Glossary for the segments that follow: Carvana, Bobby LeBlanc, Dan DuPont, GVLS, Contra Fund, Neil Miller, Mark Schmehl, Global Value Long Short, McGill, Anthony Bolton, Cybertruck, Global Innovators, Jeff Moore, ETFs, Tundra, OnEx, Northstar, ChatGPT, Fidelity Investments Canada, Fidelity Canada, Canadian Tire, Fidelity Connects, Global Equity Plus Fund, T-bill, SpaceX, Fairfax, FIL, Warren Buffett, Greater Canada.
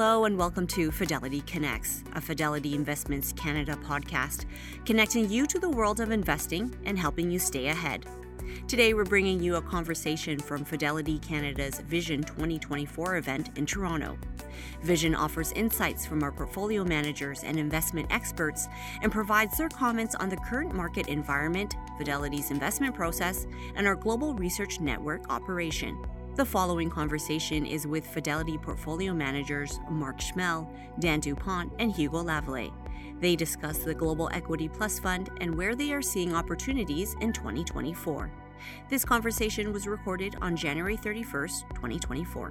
Hello and welcome to Fidelity Connects, a Fidelity Investments Canada podcast, connecting you to the world of investing and helping you stay ahead. Today we're bringing you a conversation from Fidelity Canada's Vision 2024 event in Toronto. Vision offers insights from our portfolio managers and investment experts and provides their comments on the current market environment, Fidelity's investment process, and our global research network operation. The following conversation is with Fidelity portfolio managers Mark Schmehl, Dan DuPont, and Hugo Lavallée. They discuss the Global Equity Plus Fund and where they are seeing opportunities in 2024. This conversation was recorded on January 31st, 2024.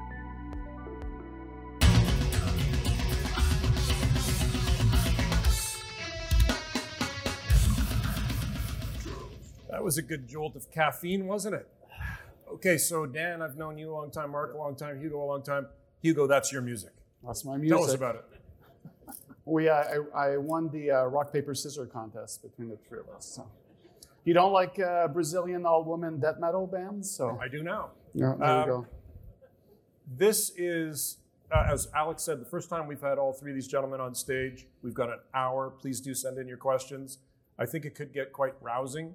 That was a good jolt of caffeine, wasn't it? Okay, so Dan, I've known you a long time, Mark a long time, Hugo a long time. Hugo, that's your music. That's my music. Tell us about it. I won the rock, paper, scissor contest between the three of us. So. You don't like Brazilian all-woman death metal bands? So I do now. Yeah, there you go. This is, as Alex said, the first time we've had all three of these gentlemen on stage. We've got an hour. Please do send in your questions. I think it could get quite rousing.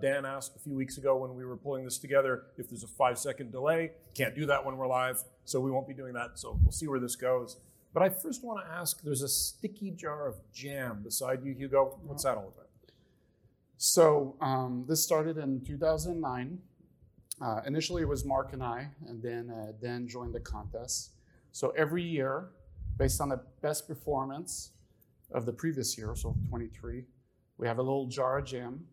Dan asked a few weeks ago when we were pulling this together if there's a 5-second delay. Can't do that when we're live, so we won't be doing that. So we'll see where this goes. But I first want to ask, there's a sticky jar of jam beside you, Hugo. What's that all about? So this started in 2009. Initially, it was Mark and I, and then Dan joined the contest. So every year, based on the best performance of the previous year, so 23, we have a little jar of jam.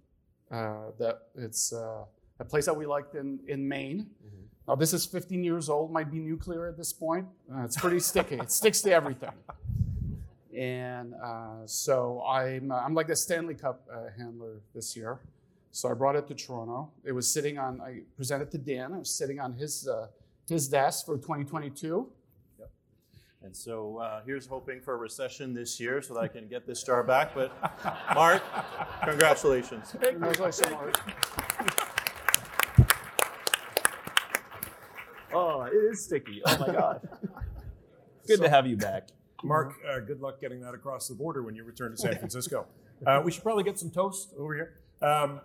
That it's a place that we liked in Maine. Mm-hmm. Now this is 15 years old, might be nuclear at this point. It's pretty sticky. It sticks to everything. And so I'm like the Stanley Cup handler this year. So I brought it to Toronto. It was sitting on. I presented to Dan. It was sitting on his desk for 2022. Yep. And so here's hoping for a recession this year so that I can get this jar back. But Mark. Congratulations. Congratulations, Mark. Oh, it is sticky. Oh, my God. Good to have you back. Mark, good luck getting that across the border when you return to San Francisco. We should probably get some toast over here. I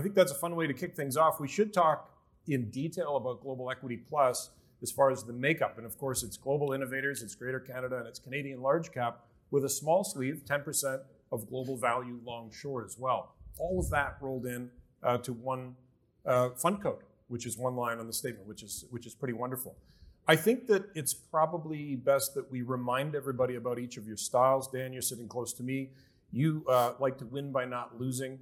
think that's a fun way to kick things off. We should talk in detail about Global Equity Plus as far as the makeup. And, of course, it's Global Innovators, it's Greater Canada, and it's Canadian Large Cap with a small sleeve, 10%. Of Global Value Long Short as well. All of that rolled in to one fund code, which is one line on the statement, which is pretty wonderful. I think that it's probably best that we remind everybody about each of your styles. Dan, you're sitting close to me. You like to win by not losing.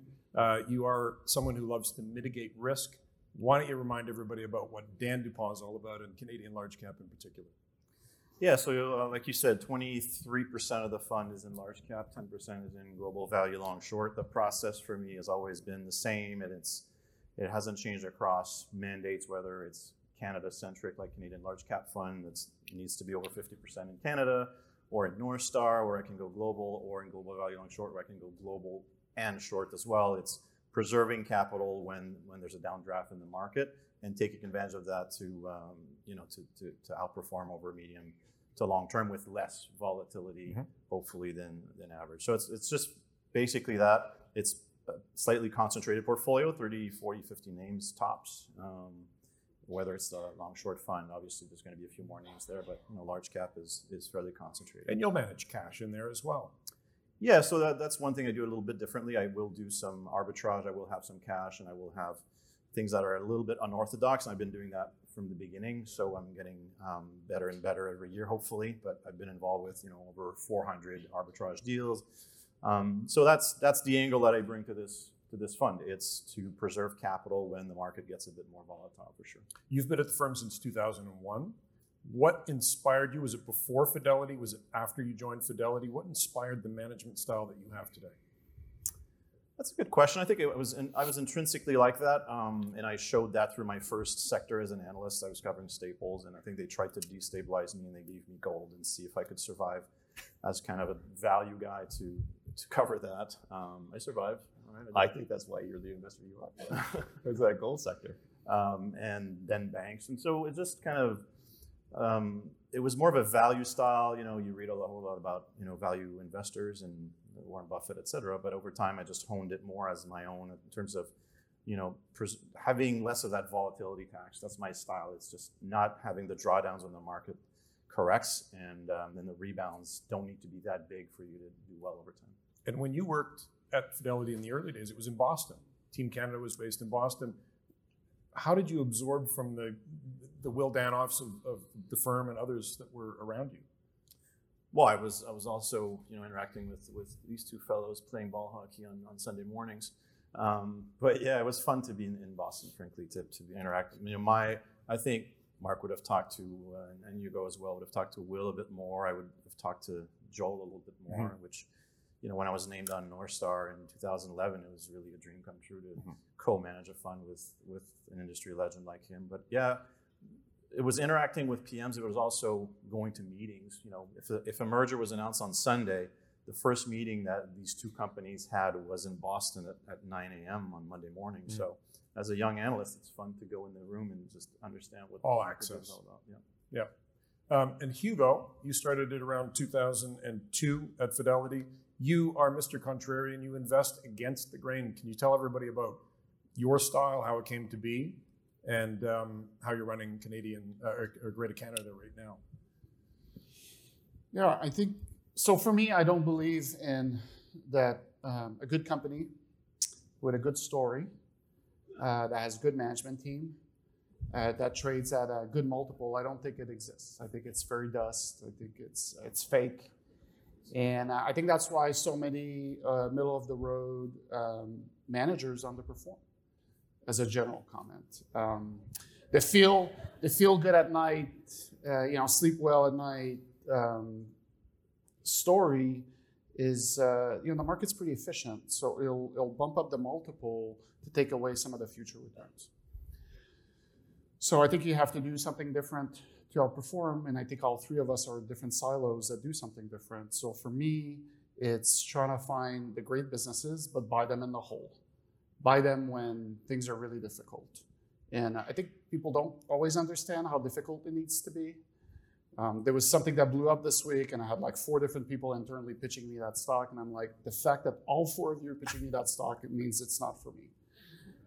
You are someone who loves to mitigate risk. Why don't you remind everybody about what Dan DuPont is all about and Canadian Large Cap in particular? Yeah, so like you said, 23% of the fund is in large cap, 10% is in global value long short. The process for me has always been the same, and it hasn't changed across mandates, whether it's Canada-centric, like Canadian Large Cap Fund that needs to be over 50% in Canada, or in Northstar, where I can go global, or in global value long short, where I can go global and short as well. It's preserving capital when there's a downdraft in the market and taking advantage of that to outperform over medium to long term with less volatility, mm-hmm. hopefully than average. So it's just basically that. It's a slightly concentrated portfolio, 30, 40, 50 names tops. Whether it's the long short fund, obviously there's going to be a few more names there, but large cap is fairly concentrated. And you'll manage cash in there as well. Yeah, so that's one thing I do a little bit differently. I will do some arbitrage. I will have some cash, and I will have things that are a little bit unorthodox. I've been doing that from the beginning, so I'm getting better and better every year, hopefully. But I've been involved with over 400 arbitrage deals. So that's the angle that I bring to this fund. It's to preserve capital when the market gets a bit more volatile, for sure. You've been at the firm since 2001. What inspired you? Was it before Fidelity? Was it after you joined Fidelity? What inspired the management style that you have today? That's a good question. I think I was intrinsically like that, and I showed that through my first sector as an analyst. I was covering staples, and I think they tried to destabilize me, and they gave me gold and see if I could survive as kind of a value guy to cover that. I survived. I think that's why you're the investor you are. It's that gold sector, and then banks, and so it just kind of It was more of a value style. You know, you read a whole lot about, you know, value investors and Warren Buffett, et cetera. But over time, I just honed it more as my own in terms of, you know, having less of that volatility tax. That's my style. It's just not having the drawdowns when the market corrects, and then the rebounds don't need to be that big for you to do well over time. And when you worked at Fidelity in the early days, it was in Boston. Team Canada was based in Boston. How did you absorb from the Will Danoffs of the firm and others that were around you? Well, I was also, you know, interacting with these two fellows playing ball hockey on Sunday mornings. But yeah, it was fun to be in Boston, frankly, to be interacting. You know, I think Mark would have talked to, and Hugo as well, would have talked to Will a bit more. I would have talked to Joel a little bit more, mm-hmm. which, you know, when I was named on Northstar in 2011, it was really a dream come true to mm-hmm. co-manage a fund with an industry legend like him. But yeah, it was interacting with PMs. It was also going to meetings. You know, if a merger was announced on Sunday, the first meeting that these two companies had was in Boston at 9 a.m. on Monday morning. Mm-hmm. So as a young analyst, it's fun to go in the room and just understand what all access is all about. Yeah. And Hugo, you started it around 2002 at Fidelity. You are Mr. Contrarian. You invest against the grain. Can you tell everybody about your style, how it came to be, and how you're running Canadian or Greater Canada right now? Yeah, I think. So for me, I don't believe in that a good company with a good story that has a good management team that trades at a good multiple. I don't think it exists. I think it's fairy dust. I think it's fake. And I think that's why so many middle-of-the-road managers underperform, as a general comment. They feel good at night, you know, sleep well at night, story is, you know, the market's pretty efficient, so it'll bump up the multiple to take away some of the future returns. So I think you have to do something different to outperform, and I think all three of us are different silos that do something different. So for me, it's trying to find the great businesses, but buy them in the hole. Buy them when things are really difficult. And I think people don't always understand how difficult it needs to be. There was something that blew up this week, and I had like four different people internally pitching me that stock, and I'm like, the fact that all four of you are pitching me that stock, it means it's not for me.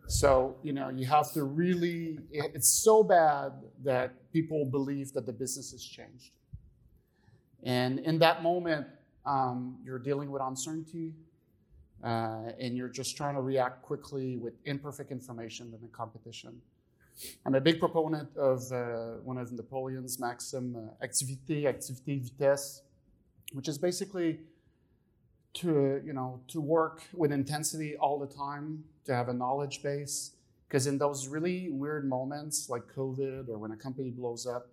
So, you know, you have to really, it's so bad that people believe that the business has changed. And in that moment, you're dealing with uncertainty, and you're just trying to react quickly with imperfect information than the competition. I'm a big proponent of one of Napoleon's maxim, activité, vitesse, which is basically to work with intensity all the time, to have a knowledge base, because in those really weird moments like COVID or when a company blows up,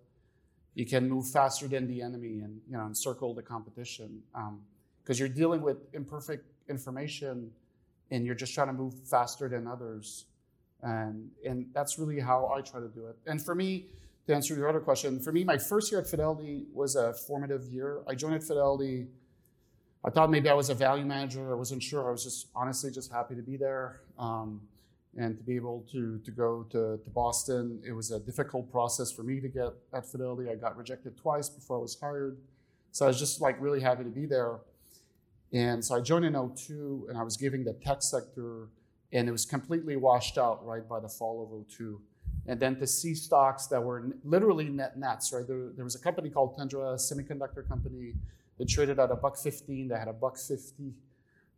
you can move faster than the enemy and, you know, encircle the competition, because you're dealing with imperfect information and you're just trying to move faster than others. And that's really how I try to do it. And for me, to answer your other question, for me, my first year at Fidelity was a formative year. I joined at Fidelity. I thought maybe I was a value manager. I wasn't sure. I was just honestly just happy to be there, and to be able to go to Boston. It was a difficult process for me to get at Fidelity. I got rejected twice before I was hired. So I was just like really happy to be there. And so I joined in 2002, and I was giving the tech sector, and it was completely washed out right by the fall of 2002. And then to see stocks that were literally net nets, right? There was a company called Tundra, a semiconductor company, that traded at $1.15. They had $1.50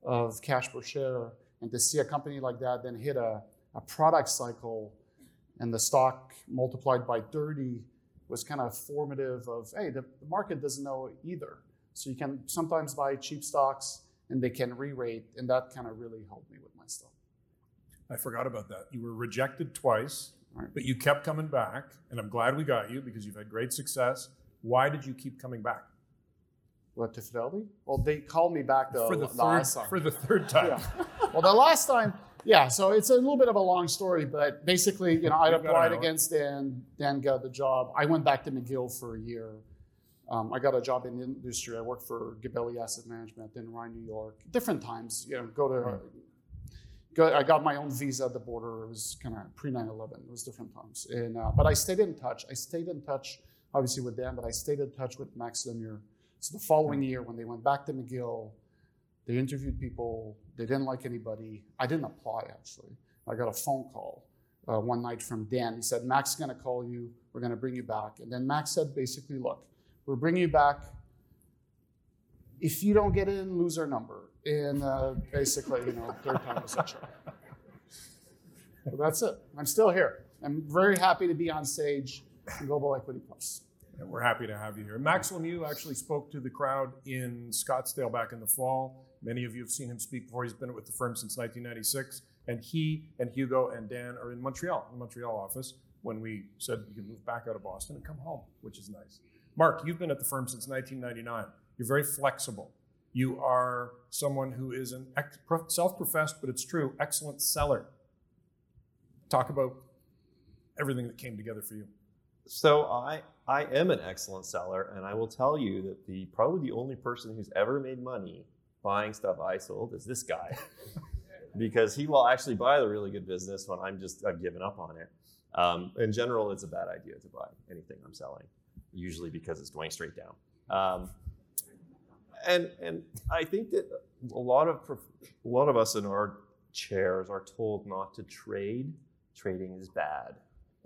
of cash per share. And to see a company like that then hit a product cycle, and the stock multiplied by 30, was kind of formative of, hey, the market doesn't know either. So you can sometimes buy cheap stocks and they can re-rate, and that kind of really helped me with my stuff. I forgot about that. You were rejected twice, right, but you kept coming back, and I'm glad we got you because you've had great success. Why did you keep coming back? What, to Fidelity? Well, they called me back the last time. For the third time. Yeah. Well, the last time, yeah, so it's a little bit of a long story, but basically, you know, I applied against Dan. Dan got the job. I went back to McGill for a year. I got a job in the industry. I worked for Gabelli Asset Management in Rye, New York. Different times, you know, I got my own visa at the border. It was kind of pre-9/11. It was different times. But I stayed in touch. obviously with them, but I stayed in touch with Max Lemieux. So the following year, when they went back to McGill, they interviewed people. They didn't like anybody. I didn't apply, actually. I got a phone call one night from Dan. He said, Max is going to call you. We're going to bring you back. And then Max said, basically, look, we're bringing you back. If you don't get in, lose our number. And basically, you know, third time was a charm. So that's it. I'm still here. I'm very happy to be on stage in Global Equity Plus. And we're happy to have you here. Max Lemieux actually spoke to the crowd in Scottsdale back in the fall. Many of you have seen him speak before. He's been with the firm since 1996. And he and Hugo and Dan are in Montreal, the Montreal office, when we said you can move back out of Boston and come home, which is nice. Mark, you've been at the firm since 1999. You're very flexible. You are someone who is an self-professed, but it's true, excellent seller. Talk about everything that came together for you. So I am an excellent seller, and I will tell you that probably the only person who's ever made money buying stuff I sold is this guy, because he will actually buy the really good business when I've given up on it. In general, it's a bad idea to buy anything I'm selling, usually because it's going straight down. And I think that a lot of us in our chairs are told not to trade. Trading is bad.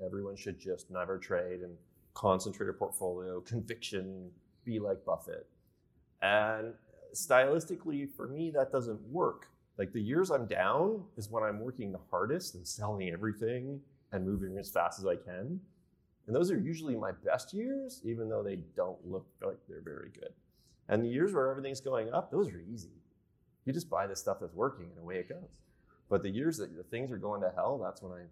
Everyone should just never trade and concentrate your portfolio, conviction, be like Buffett. And stylistically, for me, that doesn't work. Like the years I'm down is when I'm working the hardest and selling everything and moving as fast as I can. And those are usually my best years, even though they don't look like they're very good. And the years where everything's going up, those are easy. You just buy the stuff that's working and away it goes. But the years that the things are going to hell, that's when I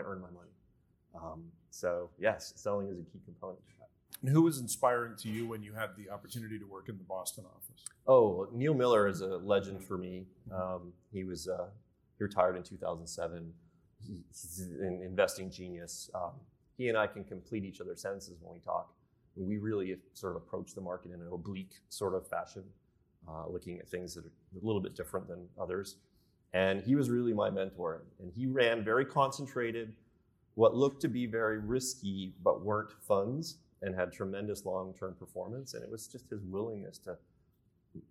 earn my money. So yes, selling is a key component to that. And who was inspiring to you when you had the opportunity to work in the Boston office? Oh, Neil Miller is a legend for me. He retired in 2007. He's an investing genius. He and I can complete each other's sentences when we talk. We really sort of approach the market in an oblique sort of fashion, looking at things that are a little bit different than others. And he was really my mentor. And he ran very concentrated, what looked to be very risky, but weren't funds, and had tremendous long-term performance. And it was just his willingness to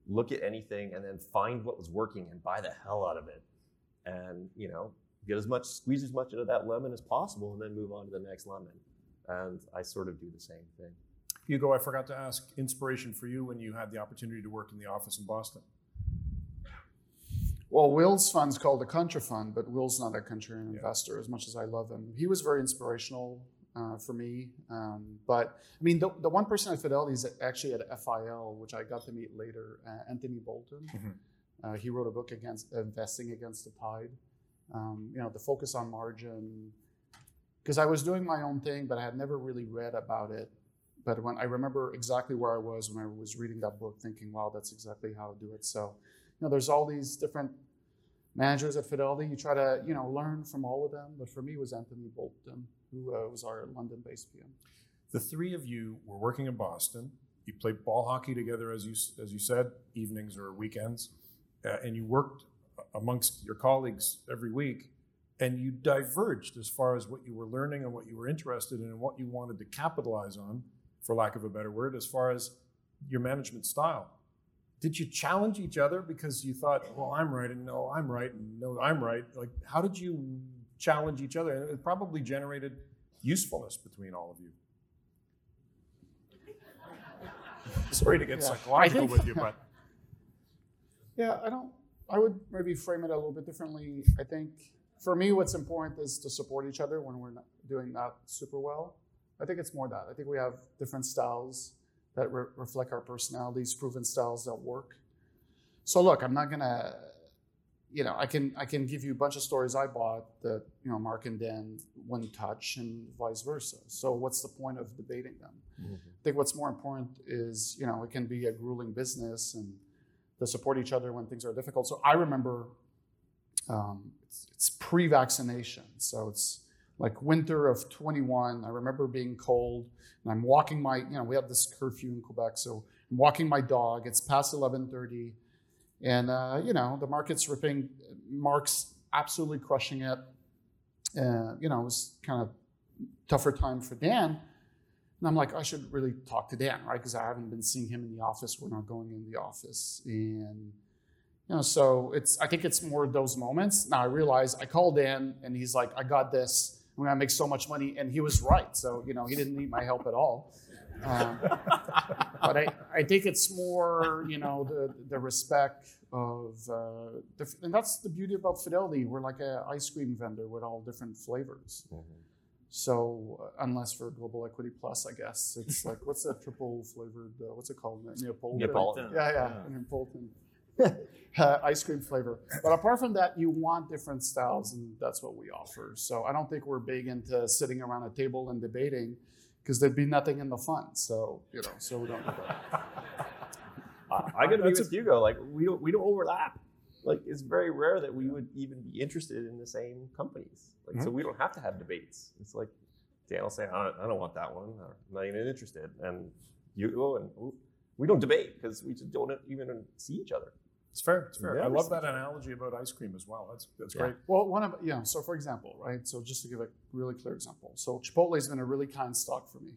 look at anything and then find what was working and buy the hell out of it. And, you know, squeeze as much into that lemon as possible and then move on to the next lemon. And I sort of do the same thing. Hugo, I forgot to ask inspiration for you when you had the opportunity to work in the office in Boston. Well, Will's fund's called the Contra Fund, but Will's not a contrarian investor as much as I love him. He was very inspirational for me. But I mean, the one person at Fidelity is actually at FIL, which I got to meet later, Anthony Bolton. Mm-hmm. He wrote a book, Investing Against the Tide. You know, the focus on margin. Because I was doing my own thing, but I had never really read about it. But when I remember exactly where I was when I was reading that book, thinking, wow, that's exactly how to do it. So, you know, there's all these different managers at Fidelity. You try to, you know, learn from all of them. But for me, it was Anthony Bolton, who was our London-based PM. The three of you were working in Boston. You played ball hockey together, as you said, evenings or weekends. And you worked amongst your colleagues every week. And you diverged as far as what you were learning and what you were interested in and what you wanted to capitalize on, for lack of a better word, as far as your management style. Did you challenge each other because you thought, well, I'm right, and no, I'm right, and no, I'm right? Like, how did you challenge each other? And it probably generated usefulness between all of you. Sorry to get psychological with you, but. Yeah, I would maybe frame it a little bit differently, I think. For me, what's important is to support each other when we're not doing that super well. I think it's more that. I think we have different styles that reflect our personalities, proven styles that work. So look, I'm not gonna, you know, I can give you a bunch of stories I bought that, you know, Mark and Dan wouldn't touch and vice versa. So what's the point of debating them? Mm-hmm. I think what's more important is, you know, it can be a grueling business and to support each other when things are difficult. So I remember, it's pre-vaccination, so it's like winter of 21. I remember being cold, and I'm walking we have this curfew in Quebec, so I'm walking my dog. It's past 11:30, and you know, the market's ripping. Mark's absolutely crushing it. You know, it was kind of tougher time for Dan, And I'm like, I should really talk to Dan, right? Because I haven't been seeing him in the office. We're not going in the office. And, you know, so it's, I think it's more of those moments. Now I realize I called Dan and he's like, I got this. I'm going to make so much money. And he was right. So, you know, he didn't need my help at all. But I think it's more, you know, the respect of, and that's the beauty about Fidelity. We're like an ice cream vendor with all different flavors. Mm-hmm. So unless for Global Equity Plus, I guess it's like, what's that triple flavored? What's it called? Neapolitan. Yeah. Neapolitan ice cream flavor. But apart from that, you want different styles, and that's what we offer. So I don't think we're big into sitting around a table and debating, because there'd be nothing in the fund. So you know, so we don't do that. I got to be with Hugo. Like we don't overlap. Like it's very rare that we would even be interested in the same companies. Like, mm-hmm. So we don't have to have debates. It's like Dan will say, I don't want that one. I'm not even interested. And Hugo and we don't debate because we just don't even see each other. It's fair. It's fair. Yeah, I love that analogy about ice cream as well. That's great. Well, so for example, right? So just to give a really clear example. So Chipotle's been a really kind stock for me.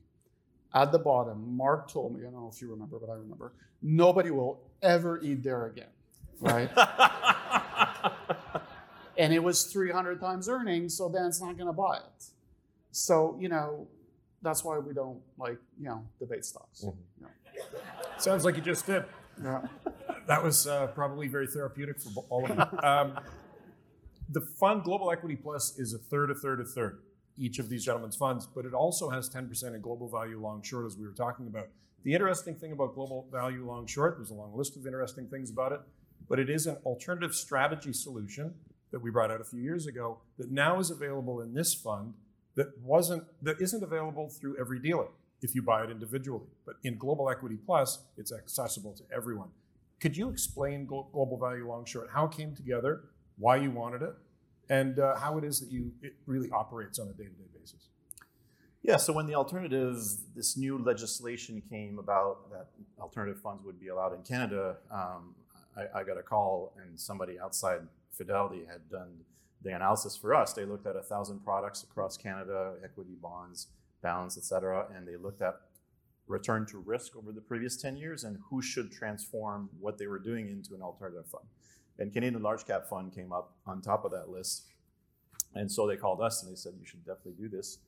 At the bottom, Mark told me, I don't know if you remember, but I remember, nobody will ever eat there again. Right? And it was 300 times earnings, so Dan's not going to buy it. So, you know, that's why we don't, like, you know, debate stocks. Mm-hmm. You know. Sounds like you just did. Yeah. That was probably very therapeutic for all of you. The fund, Global Equity Plus, is a third, each of these gentlemen's funds, but it also has 10% in Global Value Long Short, as we were talking about. The interesting thing about Global Value Long Short, there's a long list of interesting things about it, but it is an alternative strategy solution that we brought out a few years ago that now is available in this fund that isn't available through every dealer if you buy it individually. But in Global Equity Plus, it's accessible to everyone. Could you explain Global Value Long Short, how it came together, why you wanted it, and how it is that it really operates on a day-to-day basis? Yeah, so when this new legislation came about that alternative funds would be allowed in Canada, I got a call and somebody outside Fidelity had done the analysis for us. They looked at 1,000 products across Canada, equity, bonds, bonds, et cetera, and they looked at return to risk over the previous 10 years and who should transform what they were doing into an alternative fund. And Canadian Large Cap Fund came up on top of that list. And so they called us and they said, you should definitely do this.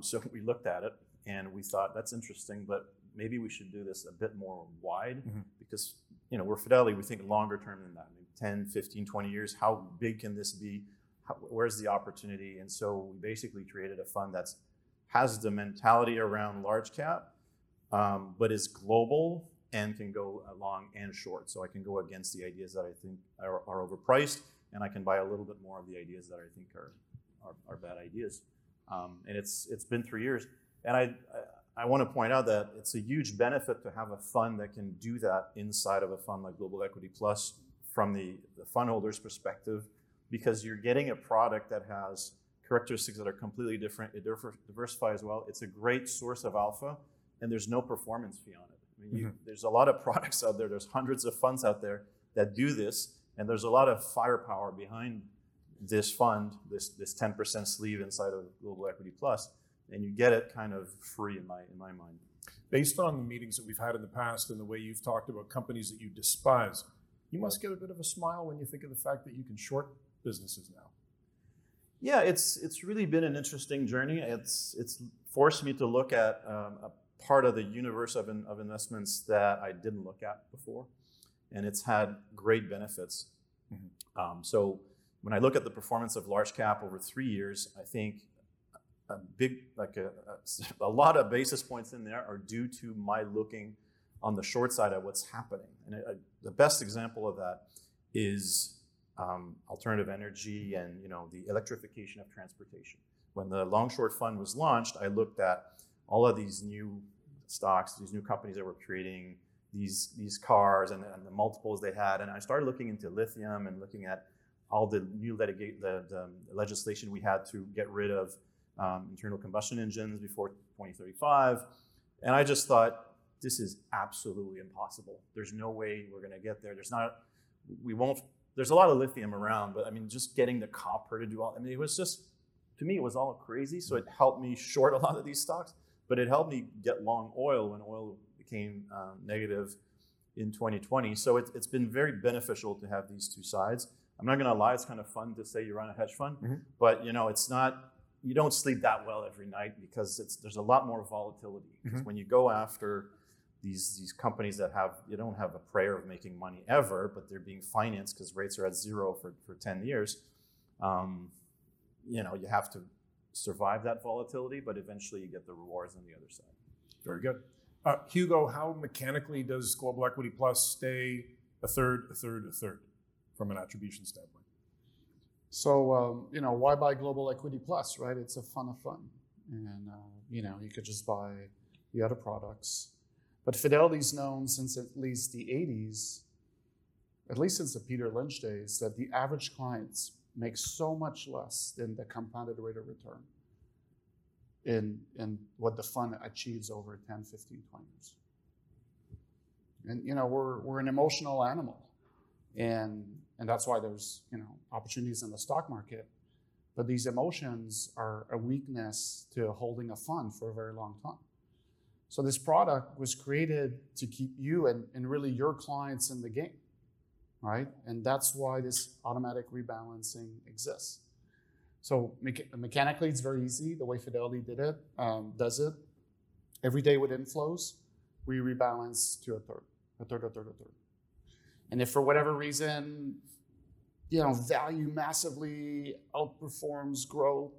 So we looked at it and we thought, that's interesting, but maybe we should do this a bit more wide, mm-hmm. because, you know, we're Fidelity, we think longer term than that, maybe 10, 15, 20 years. How big can this be? Where's the opportunity? And so we basically created a fund that has the mentality around large cap, but is global and can go long and short. So I can go against the ideas that I think are overpriced, and I can buy a little bit more of the ideas that I think are bad ideas. And it's been 3 years. And I want to point out that it's a huge benefit to have a fund that can do that inside of a fund like Global Equity Plus from the fund holder's perspective, because you're getting a product that has characteristics that are completely different. It diversifies well. It's a great source of alpha, and there's no performance fee on it. I mean, mm-hmm. There's a lot of products out there. There's hundreds of funds out there that do this, and there's a lot of firepower behind this fund, this 10% sleeve inside of Global Equity Plus, and you get it kind of free in my mind. Based on the meetings that we've had in the past and the way you've talked about companies that you despise, you must get a bit of a smile when you think of the fact that you can short businesses now. Yeah, it's really been an interesting journey. It's forced me to look at a part of the universe of investments that I didn't look at before, and it's had great benefits. Mm-hmm. So when I look at the performance of large cap over 3 years, I think a lot of basis points in there are due to my looking on the short side at what's happening. And the best example of that is alternative energy and, you know, the electrification of transportation. When the Long Short Fund was launched, I looked at all of these new stocks, these new companies that were creating these cars and the multiples they had, and I started looking into lithium and looking at all the new the legislation we had to get rid of internal combustion engines before 2035. And I just thought, this is absolutely impossible. There's no way we're gonna get there. There's a lot of lithium around, but I mean, just getting the copper to do all, I mean, it was just, to me, it was all crazy. So it helped me short a lot of these stocks, But it helped me get long oil when oil became negative in 2020. So it's been very beneficial to have these two sides. I'm not going to lie, it's kind of fun to say you run a hedge fund, but you know, it's not, you don't sleep that well every night because it's, there's a lot more volatility. Because when you go after these companies that have, you don't have a prayer of making money ever, but they're being financed because rates are at zero for 10 years, you know, you have to survive that volatility, but eventually you get the rewards on the other side. Very good. Hugo, how mechanically does Global Equity Plus stay a third from an attribution standpoint? So, you know, why buy Global Equity Plus, right? It's a fund of fun. And, you know, you could just buy the other products. But Fidelity's known since at least the 80s, at least since the Peter Lynch days, that the average clients make so much less than the compounded rate of return in what the fund achieves over 10, 15, 20 years. And, you know, we're an emotional animal. And that's why there's, you know, opportunities in the stock market. But these emotions are a weakness to holding a fund for a very long time. So this product was created to keep you and really your clients in the game, right? And that's why this automatic rebalancing exists. So mechanically, it's very easy. The way Fidelity did it, does it. Every day with inflows, we rebalance to a third. And if for whatever reason, you know, value massively outperforms growth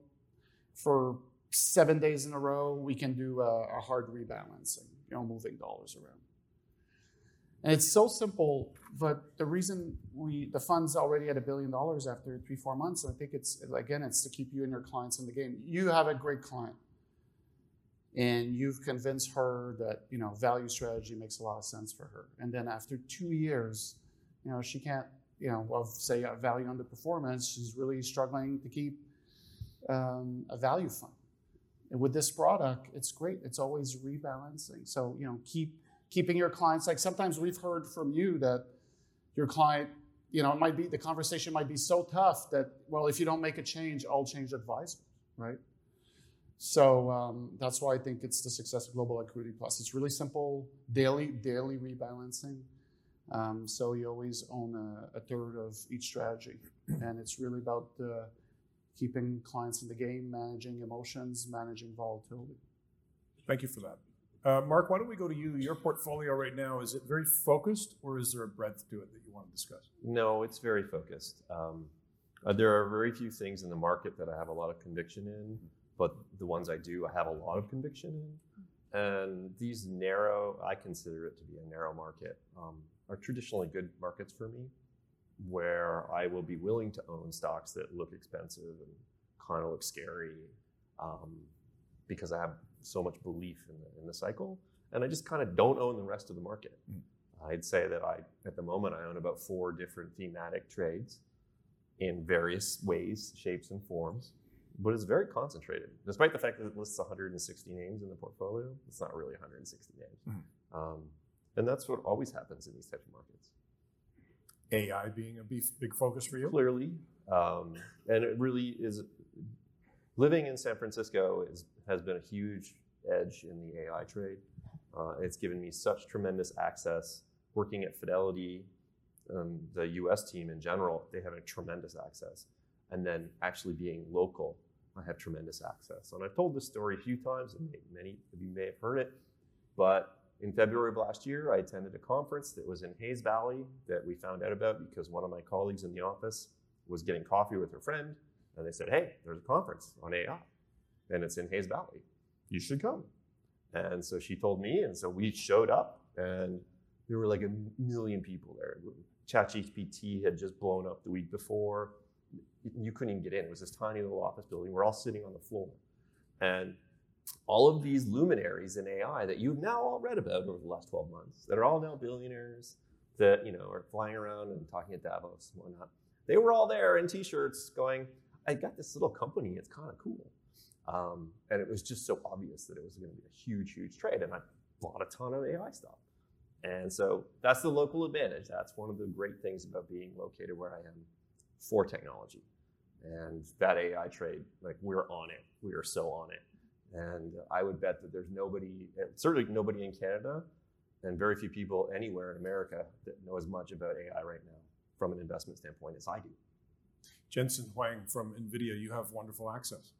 for 7 days in a row, we can do a hard rebalancing, you know, moving dollars around. And it's so simple, but the reason the fund's already at $1 billion after 3-4 months, I think it's, again, it's to keep you and your clients in the game. You have a great client, and you've convinced her that, you know, value strategy makes a lot of sense for her. And then after 2 years, you know, she can't, you know, well, say a value underperformance, she's really struggling to keep a value fund. And with this product, it's great. It's always rebalancing. So, you know, keeping your clients, like sometimes we've heard from you that your client, you know, it might be, the conversation might be so tough that, well, if you don't make a change, I'll change advisor, right? So that's why I think it's the success of Global Equity Plus. It's really simple, daily rebalancing. So you always own a third of each strategy. And it's really about keeping clients in the game, managing emotions, managing volatility. Thank you for that. Mark, why don't we go to you? Your portfolio right now, is it very focused or is there a breadth to it that you want to discuss? No, it's very focused. There are very few things in the market that I have a lot of conviction in, but the ones I do, I have a lot of conviction in. And these narrow, I consider it to be a narrow market, are traditionally good markets for me, where I will be willing to own stocks that look expensive and kind of look scary because I have so much belief in the cycle. And I just kind of don't own the rest of the market. I'd say that at the moment, I own about 4 different thematic trades in various ways, shapes, and forms, but it's very concentrated. Despite the fact that it lists 160 names in the portfolio, it's not really 160 names. And that's what always happens in these types of markets. AI being a big focus for you? Clearly. And it really is. Living in San Francisco has been a huge edge in the AI trade. It's given me such tremendous access. Working at Fidelity, the US team in general, they have a tremendous access. And then actually being local, I have tremendous access. And I've told this story a few times, and many of you may have heard it, but in February of last year, I attended a conference that was in Hayes Valley that we found out about because one of my colleagues in the office was getting coffee with her friend, and they said, hey, there's a conference on AI, and it's in Hayes Valley. You should come. And so she told me, and so we showed up, and there were like 1 million people there. ChatGPT had just blown up the week before. You couldn't even get in. It was this tiny little office building. We're all sitting on the floor. And all of these luminaries in AI that you've now all read about over the last 12 months, that are all now billionaires, that, you know, are flying around and talking at Davos and whatnot, they were all there in T-shirts going, I got this little company, it's kind of cool. And it was just so obvious that it was going to be a huge, huge trade, and I bought a ton of AI stuff. And so that's the local advantage. That's one of the great things about being located where I am for technology. And that AI trade, like, we're on it. We are so on it. And I would bet that there's nobody, and certainly nobody in Canada, and very few people anywhere in America that know as much about AI right now from an investment standpoint as I do. Jensen Huang from NVIDIA, you have wonderful access.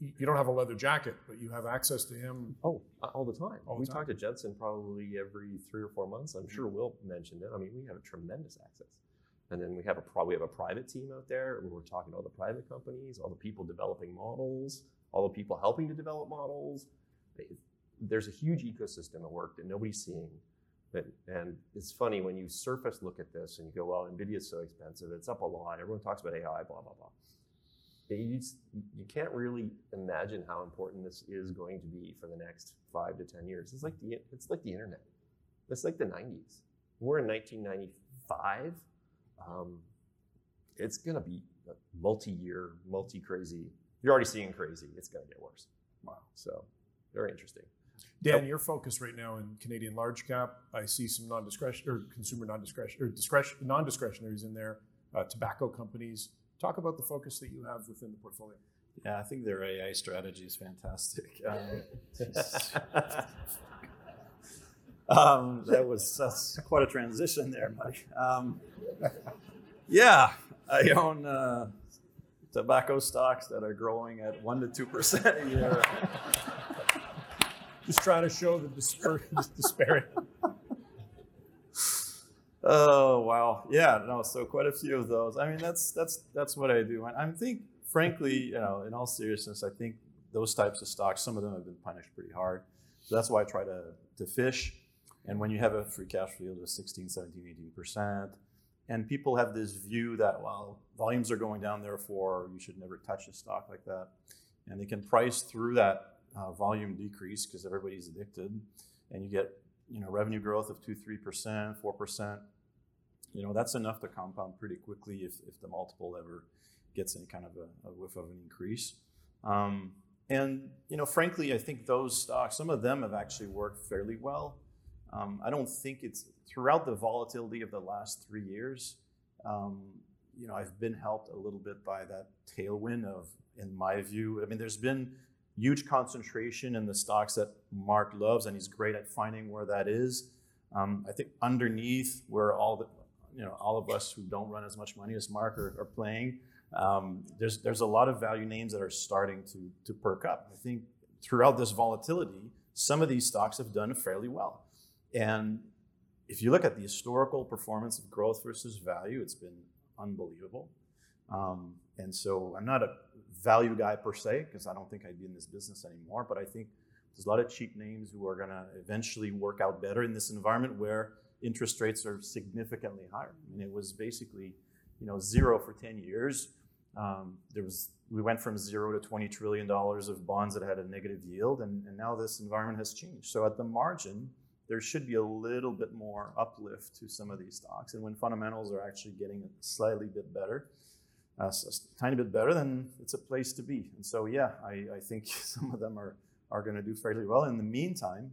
You don't have a leather jacket, but you have access to him. Oh, all the time. All the time. We talk to Jensen probably every 3 or 4 months. I'm sure Will mentioned it. I mean, we have a tremendous access. And then we have a private team out there where we're talking to all the private companies, all the people developing models, all the people helping to develop models. There's a huge ecosystem at work that nobody's seeing. And it's funny when you surface look at this and you go, well, NVIDIA's so expensive. It's up a lot. Everyone talks about AI, blah, blah, blah. You can't really imagine how important this is going to be for the next 5 to 10 years. It's like the internet. It's like the 90s. We're in 1995. It's going to be multi-year, multi-crazy. You're already seeing crazy. It's going to get worse. Wow. So very interesting. Dan, you're focused right now in Canadian large cap. I see some non-discretionary, consumer non-discretionary, non-discretionaries in there, tobacco companies. Talk about the focus that you have within the portfolio. Yeah, I think their AI strategy is fantastic. That's quite a transition there, Mike. I own tobacco stocks that are growing at 1% to 2% a year. Just trying to show the disparity. Oh, wow. Yeah, no, so quite a few of those. I mean, that's what I do. And I think, frankly, in all seriousness, I think those types of stocks, some of them have been punished pretty hard. So that's why I try to fish. And when you have a free cash yield of 16, 17, 18%, and people have this view that, well, volumes are going down, therefore you should never touch a stock like that. And they can price through that volume decrease because everybody's addicted, and you get revenue growth of 2, 3%, 4%. That's enough to compound pretty quickly if the multiple ever gets any kind of a whiff of an increase. Frankly, I think those stocks, some of them have actually worked fairly well. I don't think it's throughout the volatility of the last 3 years. I've been helped a little bit by that tailwind of, in my view, I mean, there's been huge concentration in the stocks that Mark loves, and he's great at finding where that is. I think underneath where all of us who don't run as much money as Mark are playing, there's a lot of value names that are starting to perk up. I think throughout this volatility, some of these stocks have done fairly well. And if you look at the historical performance of growth versus value, it's been unbelievable. And so I'm not a value guy per se, because I don't think I'd be in this business anymore, but I think there's a lot of cheap names who are going to eventually work out better in this environment where interest rates are significantly higher. I mean, it was basically, zero for 10 years. We went from zero to $20 trillion of bonds that had a negative yield, and now this environment has changed. So at the margin, there should be a little bit more uplift to some of these stocks. And when fundamentals are actually getting slightly bit better, a tiny bit better, then it's a place to be. And so, I think some of them are going to do fairly well. In the meantime,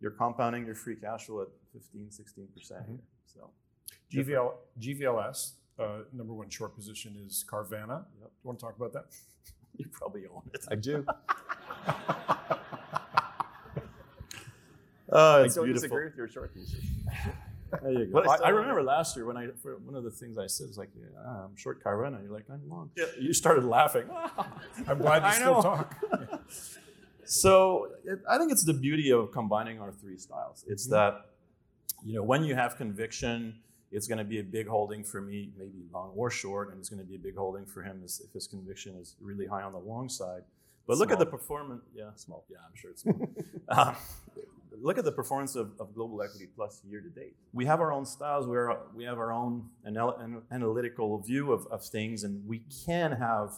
you're compounding your free cash flow at 15, 16% here. So, GVLS, number one short position is Carvana. Yep. Do you want to talk about that? You probably own it. I do. It's I don't beautiful. Disagree with your short position. There you go. I remember last year when one of the things I said was like, I'm short Carvana. You're like, I'm long. Yeah. You started laughing. I'm glad you still talk. So I think it's the beauty of combining our three styles. It's that, when you have conviction, it's going to be a big holding for me, maybe long or short, and it's going to be a big holding for him if his conviction is really high on the long side. But look at the performance. Yeah, small. Yeah, I'm sure it's small. Look at the performance of Global Equity Plus year to date. We have our own styles. We have our own analytical view of things, and we can have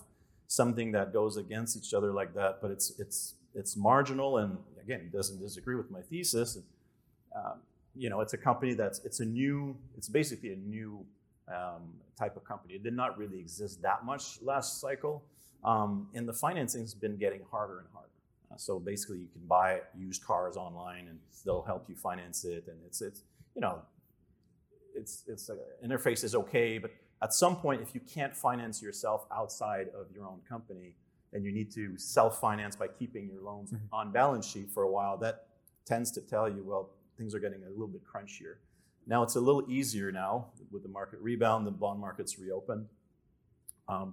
something that goes against each other like that. But it's marginal, and again, it doesn't disagree with my thesis. And, it's a company it's basically a new type of company. It did not really exist that much last cycle. And the financing's been getting harder and harder. So basically, you can buy used cars online, and they'll help you finance it. And it's interface is okay, but at some point, if you can't finance yourself outside of your own company, and you need to self-finance by keeping your loans on balance sheet for a while, that tends to tell you, well, things are getting a little bit crunchier. Now it's a little easier now with the market rebound, the bond markets reopen.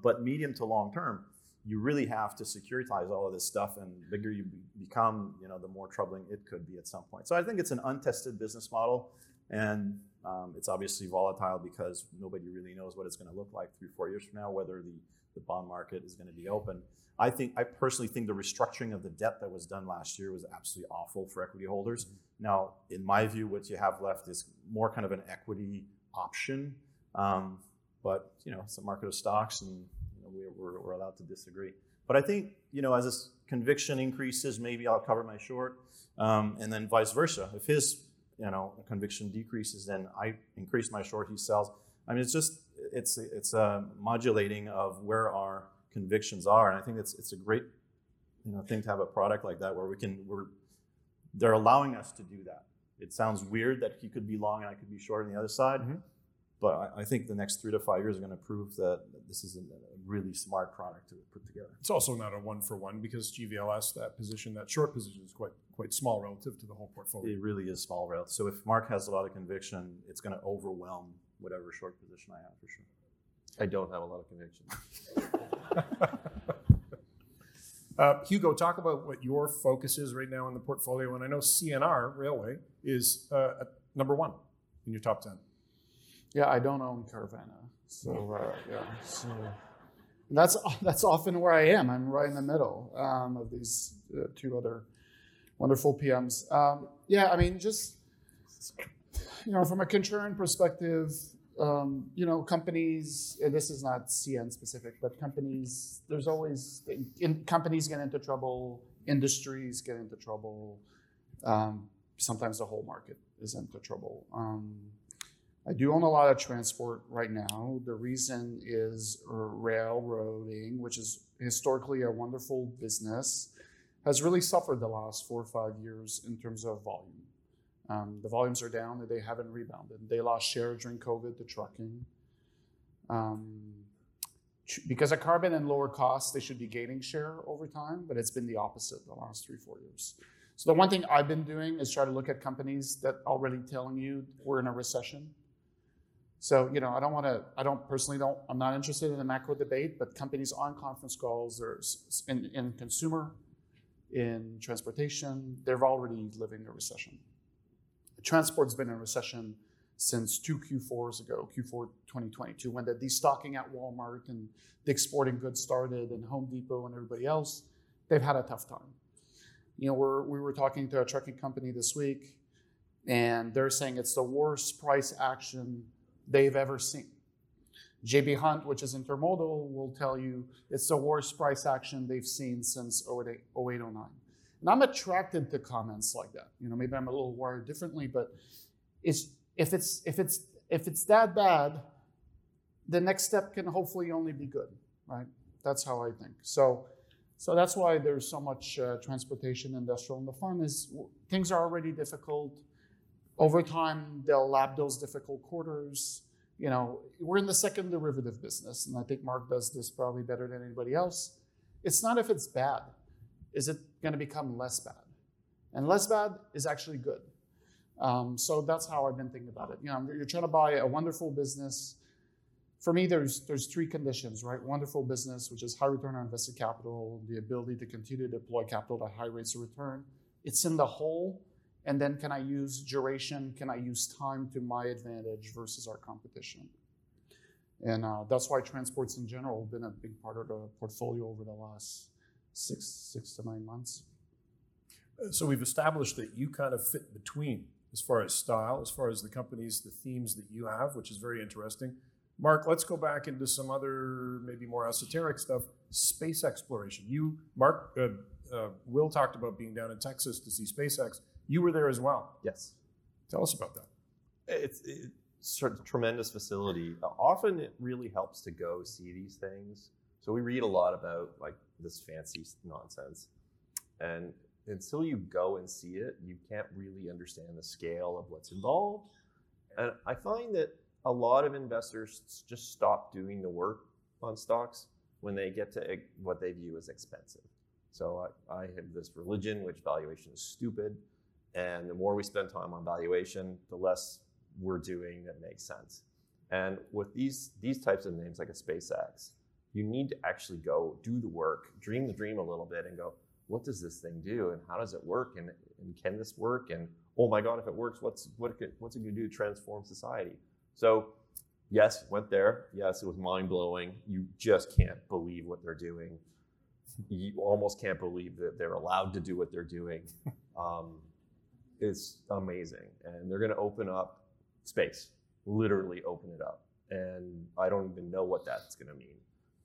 But medium to long term, you really have to securitize all of this stuff, and the bigger you become, you know, the more troubling it could be at some point. So I think it's an untested business model, and it's obviously volatile because nobody really knows what it's going to look like 3-4 years from now, whether the bond market is going to be open. I personally think the restructuring of the debt that was done last year was absolutely awful for equity holders. Now, in my view, what you have left is more kind of an equity option, but you know, it's a market of stocks, and we're allowed to disagree. But I think, you know, as his conviction increases, maybe I'll cover my short, and then vice versa. If his, you know, conviction decreases, then I increase my short, he sells. I mean, it's a modulating of where our convictions are, and I think it's a great, you know, thing to have a product like that where they're allowing us to do that. It sounds weird that he could be long and I could be short on the other side. Mm-hmm. But I think the next 3 to 5 years are going to prove that this is a really smart product to put together. It's also not a one-for-one because GVLS, that short position is quite small relative to the whole portfolio. It really is small relative. So if Mark has a lot of conviction, it's going to overwhelm whatever short position I have for sure. I don't have a lot of conviction. Hugo, talk about what your focus is right now in the portfolio. And I know CNR Railway is number one in your top 10. Yeah, I don't own Carvana, so that's often where I am. I'm right in the middle of these two other wonderful PMs. Yeah, I mean, just, you know, from a contrarian perspective, you know, companies. And this is not CN specific, but companies. There's always companies get into trouble, industries get into trouble. Sometimes the whole market is into trouble. I do own a lot of transport right now. The reason is railroading, which is historically a wonderful business, has really suffered the last 4 or 5 years in terms of volume. The volumes are down and they haven't rebounded. They lost share during COVID to trucking. Because of carbon and lower costs, they should be gaining share over time, but it's been the opposite the last 3-4 years. So the one thing I've been doing is try to look at companies that are already telling you we're in a recession. So, you know, I'm not interested in the macro debate, but companies on conference calls, there's in consumer, in transportation, they're already living a recession. Transport's been in recession since 2 Q4s ago, Q4 2022, when the destocking at Walmart and Dick's Sporting Goods started and Home Depot and everybody else, they've had a tough time. You know, we were talking to a trucking company this week, and they're saying it's the worst price action they've ever seen. J.B. Hunt, which is intermodal, will tell you it's the worst price action they've seen since 08-09. And I'm attracted to comments like that. You know, maybe I'm a little wired differently, but if it's that bad, the next step can hopefully only be good, right? That's how I think. So that's why there's so much transportation, industrial in the fund. Is things are already difficult. Over time, they'll lap those difficult quarters. You know, we're in the second derivative business, and I think Mark does this probably better than anybody else. It's not if it's bad. Is it going to become less bad? And less bad is actually good. So that's how I've been thinking about it. You know, you're trying to buy a wonderful business. For me, there's three conditions, right? Wonderful business, which is high return on invested capital, the ability to continue to deploy capital at high rates of return. It's in the whole. And then can I use duration? Can I use time to my advantage versus our competition? And that's why transports in general have been a big part of the portfolio over the last six to 9 months. So we've established that you kind of fit between as far as style, as far as the companies, the themes that you have, which is very interesting. Mark, let's go back into some other, maybe more esoteric stuff, space exploration. Will talked about being down in Texas to see SpaceX. You were there as well. Yes. Tell us about that. It's a tremendous facility. Often it really helps to go see these things. So we read a lot about like this fancy nonsense. And until you go and see it, you can't really understand the scale of what's involved. And I find that a lot of investors just stop doing the work on stocks when they get to what they view as expensive. So I have this religion, which valuation is stupid. And the more we spend time on valuation, the less we're doing that makes sense. And with these types of names, like a SpaceX, you need to actually go do the work, dream the dream a little bit and go, what does this thing do? And how does it work? And can this work? And oh my God, if it works, what's it gonna do to transform society? So yes, went there. Yes, it was mind blowing. You just can't believe what they're doing. You almost can't believe that they're allowed to do what they're doing. It's amazing. And they're gonna open up space, literally open it up. And I don't even know what that's gonna mean,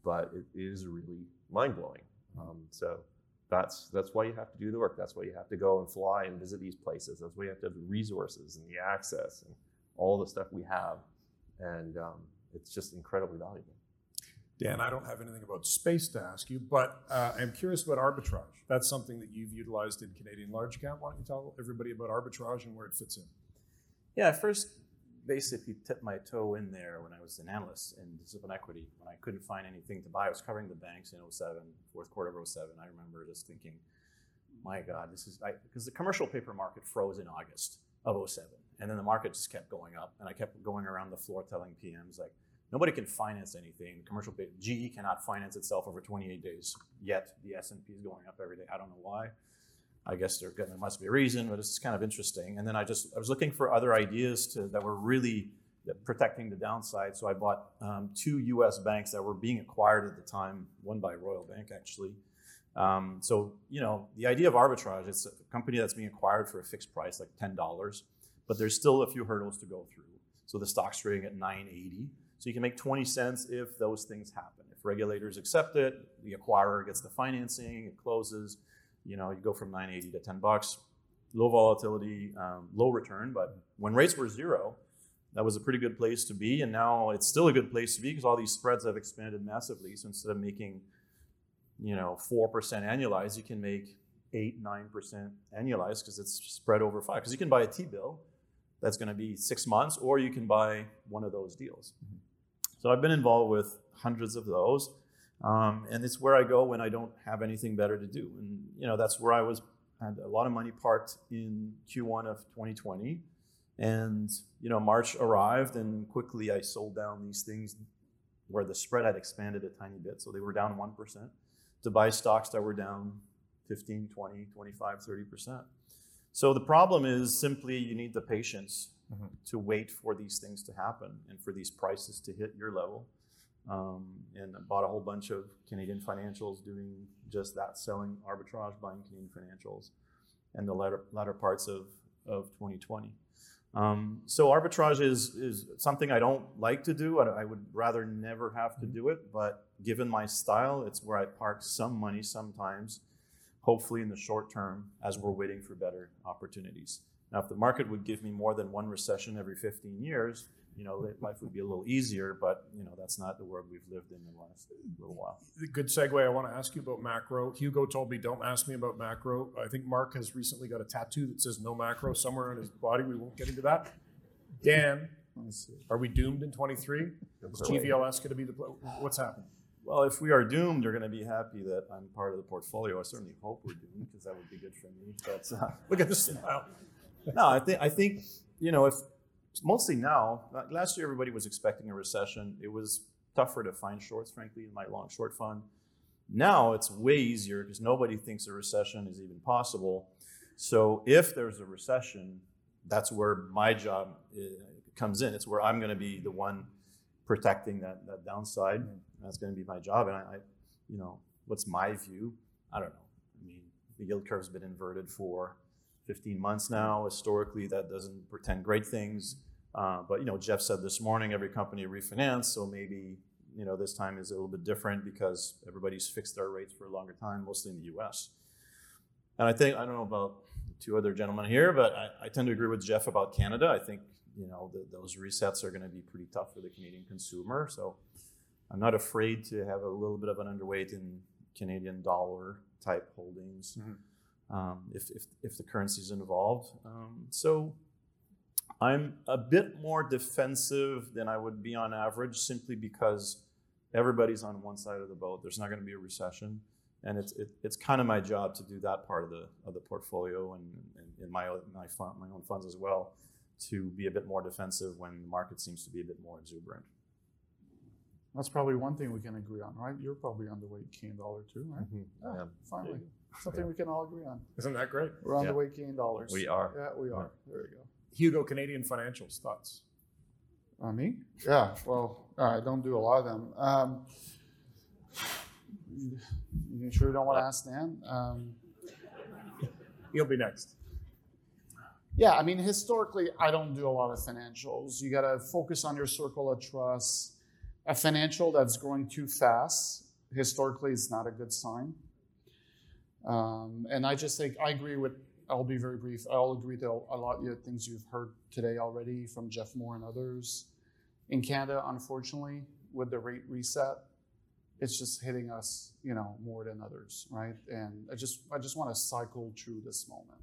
but it is really mind blowing. So that's why you have to do the work. That's why you have to go and fly and visit these places. That's why you have to have the resources and the access and all the stuff we have. And it's just incredibly valuable. Dan, I don't have anything about space to ask you, but I'm curious about arbitrage. That's something that you've utilized in Canadian large cap. Why don't you tell everybody about arbitrage and where it fits in? Yeah, I first basically tipped my toe in there when I was an analyst in disciplined equity. When I couldn't find anything to buy, I was covering the banks in 07, fourth quarter of 07. I remember just thinking, my God, this is, because the commercial paper market froze in August of 07. And then the market just kept going up, and I kept going around the floor telling PMs, like, nobody can finance anything. The commercial GE cannot finance itself over 28 days, yet the S&P is going up every day. I don't know why. I guess there must be a reason, but it's kind of interesting. And then I was looking for other ideas that were really protecting the downside. So I bought two U.S. banks that were being acquired at the time, one by Royal Bank, actually. So, you know, the idea of arbitrage, it's a company that's being acquired for a fixed price, like $10. But there's still a few hurdles to go through. So the stock's trading at $9.80. So you can make 20 cents if those things happen. If regulators accept it, the acquirer gets the financing, it closes. You know, you go from $9.80 to $10. Low volatility, low return. But when rates were zero, that was a pretty good place to be. And now it's still a good place to be because all these spreads have expanded massively. So instead of making, you know, 4% annualized, you can make 8%, 9% annualized because it's spread over 5. Because you can buy a T-bill. That's going to be 6 months, or you can buy one of those deals. Mm-hmm. So I've been involved with hundreds of those, and it's where I go when I don't have anything better to do. And you know, that's where I had a lot of money parked in Q1 of 2020, and you know, March arrived, and quickly I sold down these things where the spread had expanded a tiny bit, so they were down 1%, to buy stocks that were down 15, 20, 25, 30%. So the problem is simply you need the patience to wait for these things to happen and for these prices to hit your level. And I bought a whole bunch of Canadian financials doing just that, selling arbitrage, buying Canadian financials, and the latter parts of 2020. So arbitrage is something I don't like to do. I would rather never have to do it, but given my style, it's where I park some money sometimes, hopefully in the short term, as we're waiting for better opportunities. Now, if the market would give me more than one recession every 15 years, you know, life would be a little easier, but, you know, that's not the world we've lived in the last little while. Good segue. I want to ask you about macro. Hugo told me, don't ask me about macro. I think Mark has recently got a tattoo that says no macro somewhere on his body. We won't get into that. Dan, are we doomed in 23? Is GVLS going to be the play? What's happening? Well, if we are doomed, you're going to be happy that I'm part of the portfolio. I certainly hope we're doomed because that would be good for me. But look at the smile. No, I think you know, if mostly now, last year everybody was expecting a recession. It was tougher to find shorts, frankly, in my long short fund. Now it's way easier because nobody thinks a recession is even possible. So if there's a recession, that's where my job comes in. It's where I'm going to be the one protecting that downside. That's going to be my job. And I, you know, what's my view? I don't know. I mean, the yield curve's been inverted for 15 months now. Historically, that doesn't portend great things. But, you know, Jeff said this morning, every company refinanced. So maybe, you know, this time is a little bit different because everybody's fixed their rates for a longer time, mostly in the U.S. And I think, I don't know about the two other gentlemen here, but I tend to agree with Jeff about Canada. I think, you know, those resets are going to be pretty tough for the Canadian consumer. So I'm not afraid to have a little bit of an underweight in Canadian dollar type holdings if the currency's involved. So I'm a bit more defensive than I would be on average simply because Everybody's on one side of the boat. There's not going to be a recession. And it's kind of my job to do that part of the portfolio and in my own funds as well, to be a bit more defensive when the market seems to be a bit more exuberant. That's probably one thing we can agree on, right? You're probably underweight Canadian dollar too, right? Mm-hmm. Yeah, yeah, finally. Yeah. Something we can all agree on. Isn't that great? We're underweight Canadian dollars. We are. Yeah, we are. There we go. Hugo, Canadian financials, thoughts? On me? Yeah, well, I don't do a lot of them. You sure you don't want to ask Dan? He'll be next. Yeah, I mean, historically, I don't do a lot of financials. You got to focus on your circle of trust. A financial that's growing too fast, historically, is not a good sign. And I just think, I agree with, I'll be very brief. I'll agree to a lot of things you've heard today already from Jeff Moore and others. In Canada, unfortunately, with the rate reset, it's just hitting us, you know, more than others, right? And I just want to cycle through this moment.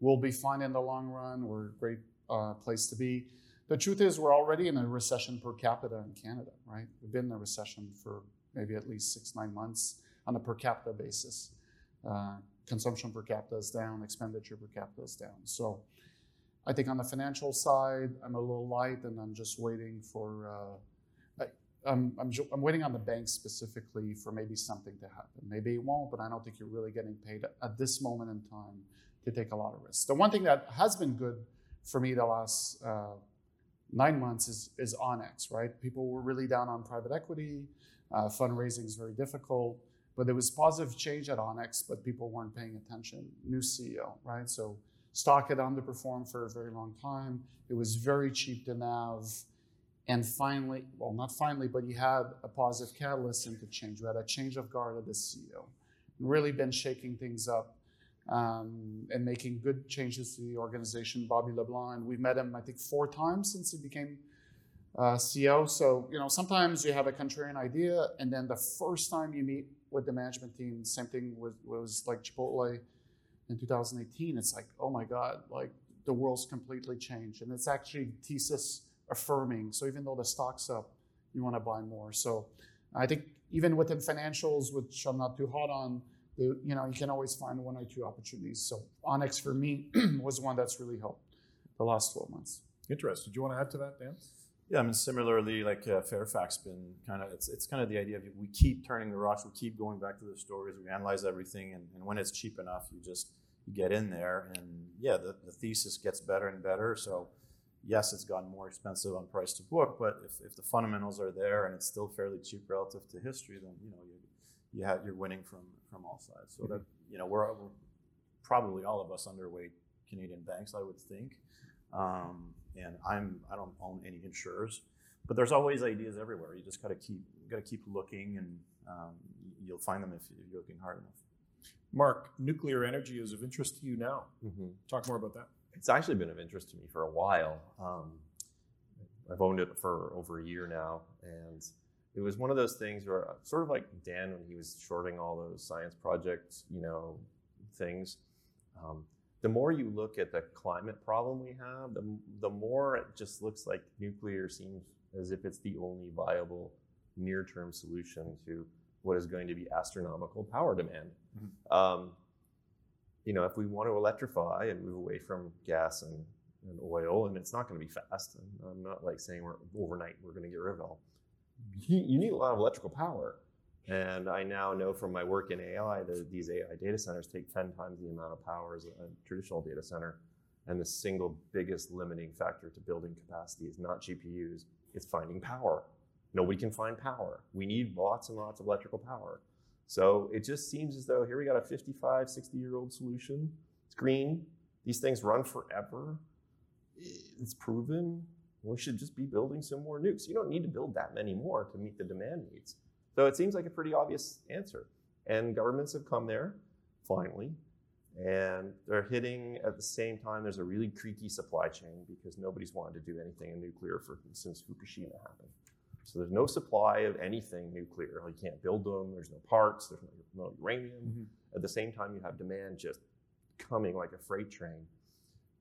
We'll be fine in the long run. We're a great place to be. The truth is we're already in a recession per capita in Canada, right? We've been in a recession for maybe at least 6-9 months on a per capita basis. Consumption per capita is down, expenditure per capita is down. So I think on the financial side, I'm a little light and I'm just waiting for, I'm waiting on the bank specifically for maybe something to happen. Maybe it won't, but I don't think you're really getting paid at this moment in time to take a lot of risks. The one thing that has been good for me the last 9 months is OnEx, right? People were really down on private equity. Fundraising is very difficult, but there was positive change at OnEx, but people weren't paying attention. New CEO, right? So stock had underperformed for a very long time. It was very cheap to NAV. And finally, well, not finally, but you had a positive catalyst into change. We had a change of guard at the CEO. Really been shaking things up. And making good changes to the organization. Bobby LeBlanc, we've met him, I think, 4 times since he became CEO. So, you know, sometimes you have a contrarian idea, and then the first time you meet with the management team, same thing was like Chipotle in 2018. It's like, oh my God, like the world's completely changed. And it's actually thesis affirming. So even though the stock's up, you want to buy more. So I think even within financials, which I'm not too hot on, you know, you can always find 1 or 2 opportunities. So OnEx for me was one that's really helped the last 12 months. Interesting. Do you want to add to that, Dan? Yeah, I mean, similarly, like Fairfax, been kind of, it's kind of the idea of we keep turning the rocks, we keep going back to the stories, we analyze everything, and when it's cheap enough, you just get in there, and yeah, the thesis gets better and better. So yes, it's gotten more expensive on price to book, but if the fundamentals are there and it's still fairly cheap relative to history, then, you know, you're winning from all sides. So that, you know, we're probably all of us underweight Canadian banks, I would think. And I don't own any insurers, but there's always ideas everywhere. You just gotta keep looking, and you'll find them if you're looking hard enough. Mark, nuclear energy is of interest to you now. Mm-hmm. Talk more about that. It's actually been of interest to me for a while. I've owned it for over a year now, and it was one of those things where, sort of like Dan, when he was shorting all those science projects, you know, things, the more you look at the climate problem we have, the more it just looks like nuclear seems as if it's the only viable near-term solution to what is going to be astronomical power demand. Mm-hmm. You know, if we want to electrify and move away from gas and oil, and it's not going to be fast, and I'm not like saying we're going to get rid of it all. You need a lot of electrical power. And I now know from my work in AI that these AI data centers take 10 times the amount of power as a traditional data center. And the single biggest limiting factor to building capacity is not GPUs, it's finding power. Nobody can find power. We need lots and lots of electrical power. So it just seems as though here we got a 55, 60-year-old solution. It's green. These things run forever. It's proven. We should just be building some more nukes. You don't need to build that many more to meet the demand needs. So it seems like a pretty obvious answer. And governments have come there, finally, and they're hitting at the same time. There's a really creaky supply chain because nobody's wanted to do anything in nuclear since Fukushima happened. So there's no supply of anything nuclear. You can't build them. There's no parts. There's no uranium. Mm-hmm. At the same time, you have demand just coming like a freight train.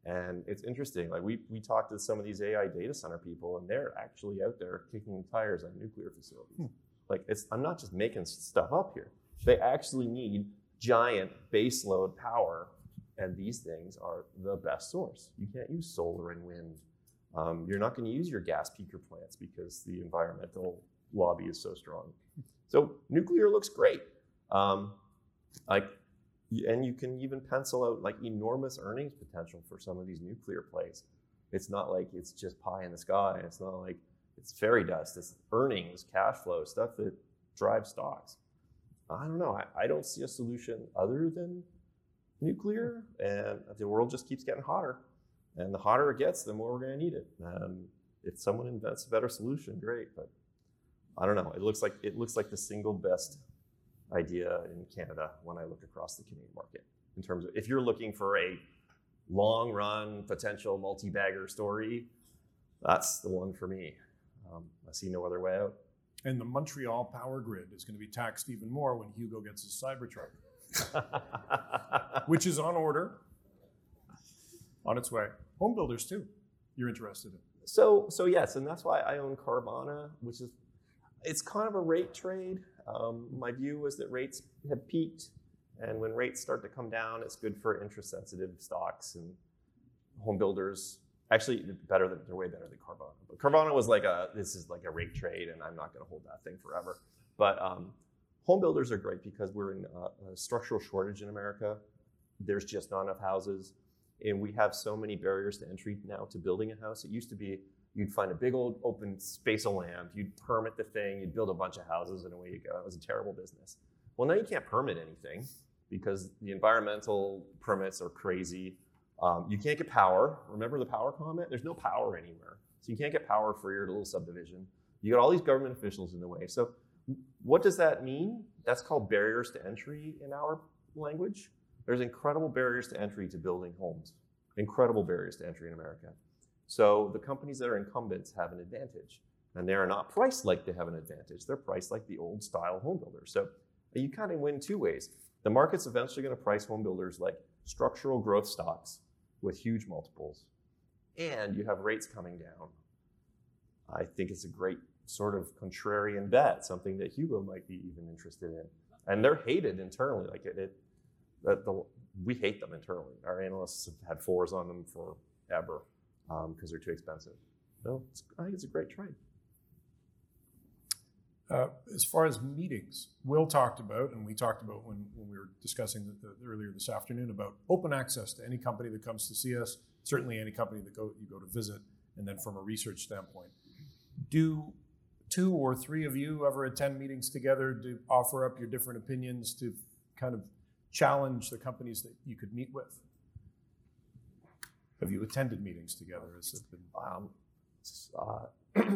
And it's interesting, like we talked to some of these AI data center people, and they're actually out there kicking the tires on nuclear facilities. Hmm. Like, it's, I'm not just making stuff up here. They actually need giant baseload power, and these things are the best source. You can't use solar and wind. You're not going to use your gas peaker plants because the environmental lobby is so strong. So nuclear looks great. And you can even pencil out like enormous earnings potential for some of these nuclear plays. It's not like it's just pie in the sky. It's not like it's fairy dust. It's earnings, cash flow, stuff that drives stocks. I don't know. I don't see a solution other than nuclear, and the world just keeps getting hotter. And the hotter it gets, the more we're going to need it. If someone invents a better solution, great. But I don't know. It looks like the single best idea in Canada when I look across the Canadian market in terms of if you're looking for a long-run potential multi-bagger story, that's the one for me. I see no other way out. And the Montreal power grid is going to be taxed even more when Hugo gets his Cybertruck, which is on order, on its way. Home builders too. You're interested in. So yes, and that's why I own Carvana, which is, it's kind of a rate trade. My view was that rates have peaked, and when rates start to come down, it's good for interest-sensitive stocks and home builders. Actually, they're way better than Carvana. But Carvana was like this is like a rate trade, and I'm not going to hold that thing forever. But home builders are great because we're in a structural shortage in America. There's just not enough houses, and we have so many barriers to entry now to building a house. It used to be you'd find a big old open space of land, you'd permit the thing, you'd build a bunch of houses, and away you go. It was a terrible business. Well, now you can't permit anything because the environmental permits are crazy. You can't get power. Remember the power comment? There's no power anywhere. So you can't get power for your little subdivision. You got all these government officials in the way. So what does that mean? That's called barriers to entry in our language. There's incredible barriers to entry to building homes. Incredible barriers to entry in America. So the companies that are incumbents have an advantage, and they're not priced like they have an advantage. They're priced like the old style home builder. So you kind of win two ways. The market's eventually going to price home builders like structural growth stocks with huge multiples, and you have rates coming down. I think it's a great sort of contrarian bet, something that Hugo might be even interested in. And they're hated internally. Like we hate them internally. Our analysts have had fours on them forever. Because they're too expensive. So I think it's a great trade. As far as meetings, Will talked about, and we talked about when we were discussing earlier this afternoon about open access to any company that comes to see us, certainly any company that you go to visit, and then from a research standpoint. Do two or three of you ever attend meetings together to offer up your different opinions to kind of challenge the companies that you could meet with? Have you attended meetings together? Has it been...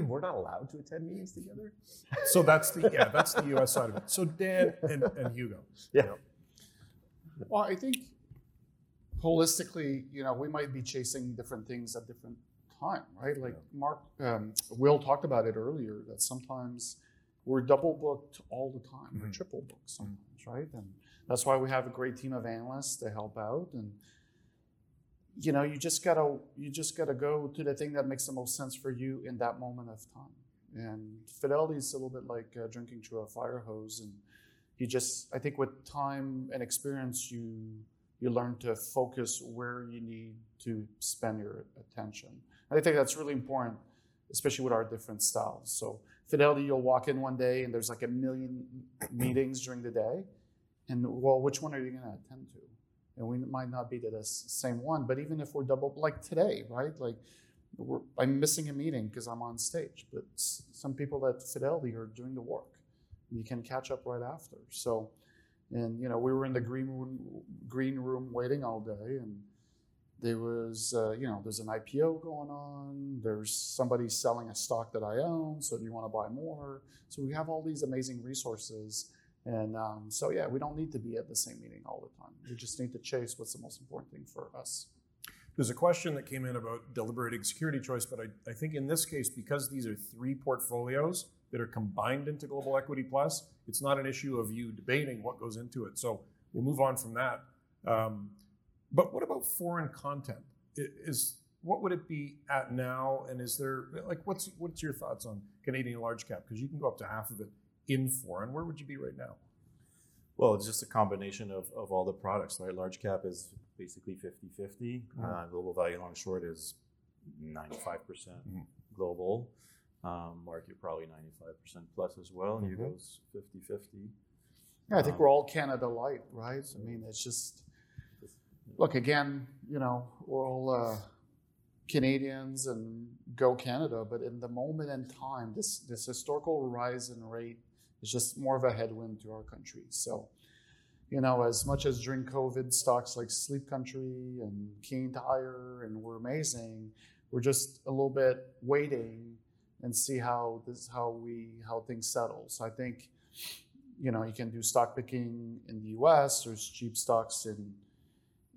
we're not allowed to attend meetings together. So that's the U.S. side of it. So Dan and Hugo. Yeah. You know. Well, I think holistically, we might be chasing different things at different time, right? Like Will talked about it earlier that sometimes we're double booked all the time, mm-hmm. or triple booked sometimes, right? And that's why we have a great team of analysts to help out and. You just gotta go to the thing that makes the most sense for you in that moment of time. And Fidelity is a little bit like drinking through a fire hose, and I think with time and experience, you learn to focus where you need to spend your attention. And I think that's really important, especially with our different styles. So Fidelity, you'll walk in one day and there's like 1 million meetings during the day, and well, which one are you gonna attend to? And we might not be to the same one, but even if we're double, like today, right? Like I'm missing a meeting because I'm on stage, but some people at Fidelity are doing the work. You can catch up right after. So, and we were in the green room waiting all day, and there was, there's an IPO going on. There's somebody selling a stock that I own. So do you want to buy more? So we have all these amazing resources. And we don't need to be at the same meeting all the time. We just need to chase what's the most important thing for us. There's a question that came in about deliberating security choice, but I think in this case, because these are three portfolios that are combined into Global Equity Plus, it's not an issue of you debating what goes into it. So we'll move on from that. But what about foreign content? What would it be at now? And is there, what's your thoughts on Canadian large cap? Because you can go up to half of it in foreign, where would you be right now? Well, it's just a combination of all the products, right? Large cap is basically 50-50. Mm-hmm. Global value long short is 95% mm-hmm. global. Market probably 95% plus as well. And mm-hmm. Hugo's 50-50. Yeah, I think we're all Canada light, right? I mean, it's just, look, again, you know, we're all Canadians and go Canada, but in the moment in time, this historical rise in rate is just more of a headwind to our country. So, you know, as much as during COVID, stocks like Sleep Country and Canadian Tire and were amazing, we're just a little bit waiting and see how things settle. So I think, you know, you can do stock picking in the US. There's cheap stocks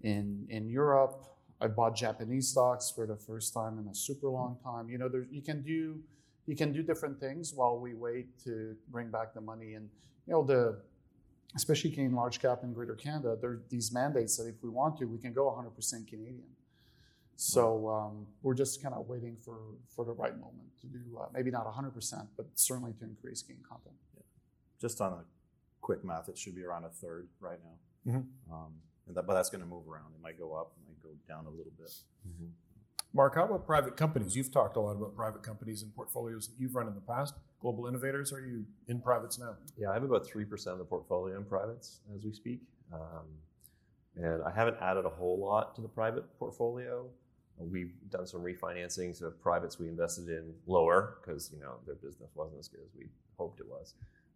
in Europe. I bought Japanese stocks for the first time in a super long time. You know, you can do different things while we wait to bring back the money. And, you know, especially Canadian large cap in Greater Canada, there are these mandates that if we want to, we can go 100% Canadian. So we're just kind of waiting for the right moment to do maybe not 100%, but certainly to increase gain content. Yeah. Just on a quick math, it should be around a third right now. Mm-hmm. But that's going to move around. It might go up, it might go down a little bit. Mm-hmm. Mark, how about private companies? You've talked a lot about private companies and portfolios that you've run in the past. Global Innovators, are you in privates now? Yeah, I have about 3% of the portfolio in privates as we speak. And I haven't added a whole lot to the private portfolio. We've done some refinancing to privates we invested in lower because, you know, their business wasn't as good as we hoped it was.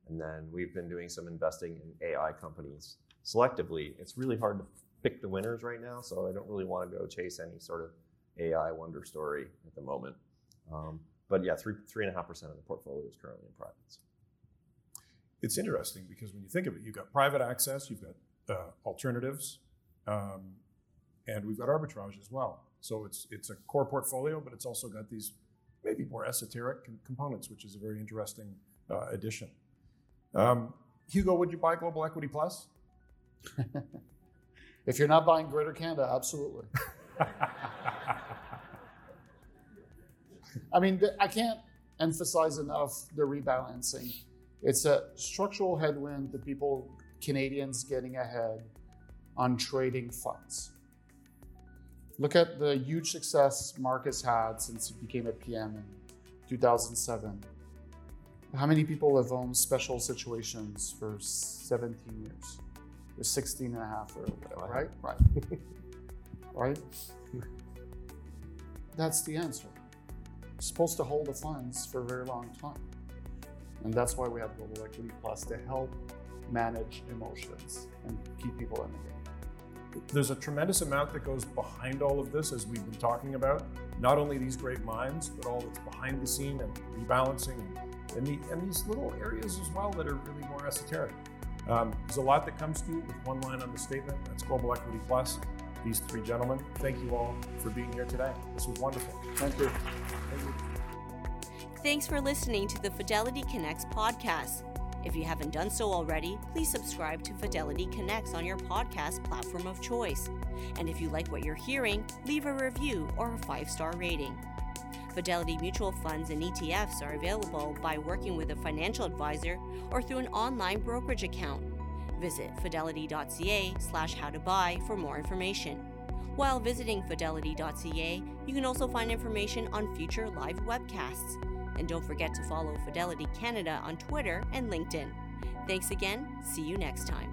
And then we've been doing some investing in AI companies selectively. It's really hard to pick the winners right now, so I don't really want to go chase any sort of AI wonder story at the moment. But yeah, 3.5% of the portfolio is currently in privates. It's interesting because when you think of it, you've got private access, you've got alternatives, and we've got arbitrage as well. So it's a core portfolio, but it's also got these maybe more esoteric components, which is a very interesting addition. Hugo, would you buy Global Equity Plus? If you're not buying Greater Canada, absolutely. I mean, I can't emphasize enough the rebalancing. It's a structural headwind to Canadians getting ahead on trading funds. Look at the huge success Mark has had since he became a PM in 2007. How many people have owned special situations for 17 years? Or 16 and a half or whatever, right? Right. Right? That's the answer. You're supposed to hold the funds for a very long time. And that's why we have Global Equity Plus to help manage emotions and keep people in the game. There's a tremendous amount that goes behind all of this, as we've been talking about. Not only these great minds, but all that's behind the scene and rebalancing and these little areas as well that are really more esoteric. There's a lot that comes to you with one line on the statement. That's Global Equity Plus. These three gentlemen, thank you all for being here today. This was wonderful. Thank you. Thank you. Thanks for listening to the Fidelity Connects podcast. If you haven't done so already, please subscribe to Fidelity Connects on your podcast platform of choice. And if you like what you're hearing, leave a review or a 5-star rating. Fidelity mutual funds and ETFs are available by working with a financial advisor or through an online brokerage account. Visit fidelity.ca/howtobuy for more information. While visiting fidelity.ca, you can also find information on future live webcasts. And don't forget to follow Fidelity Canada on Twitter and LinkedIn. Thanks again. See you next time.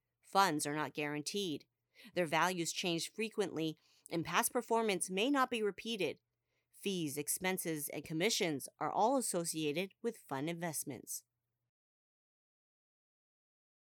Funds are not guaranteed. Their values change frequently, and past performance may not be repeated. Fees, expenses, and commissions are all associated with fund investments.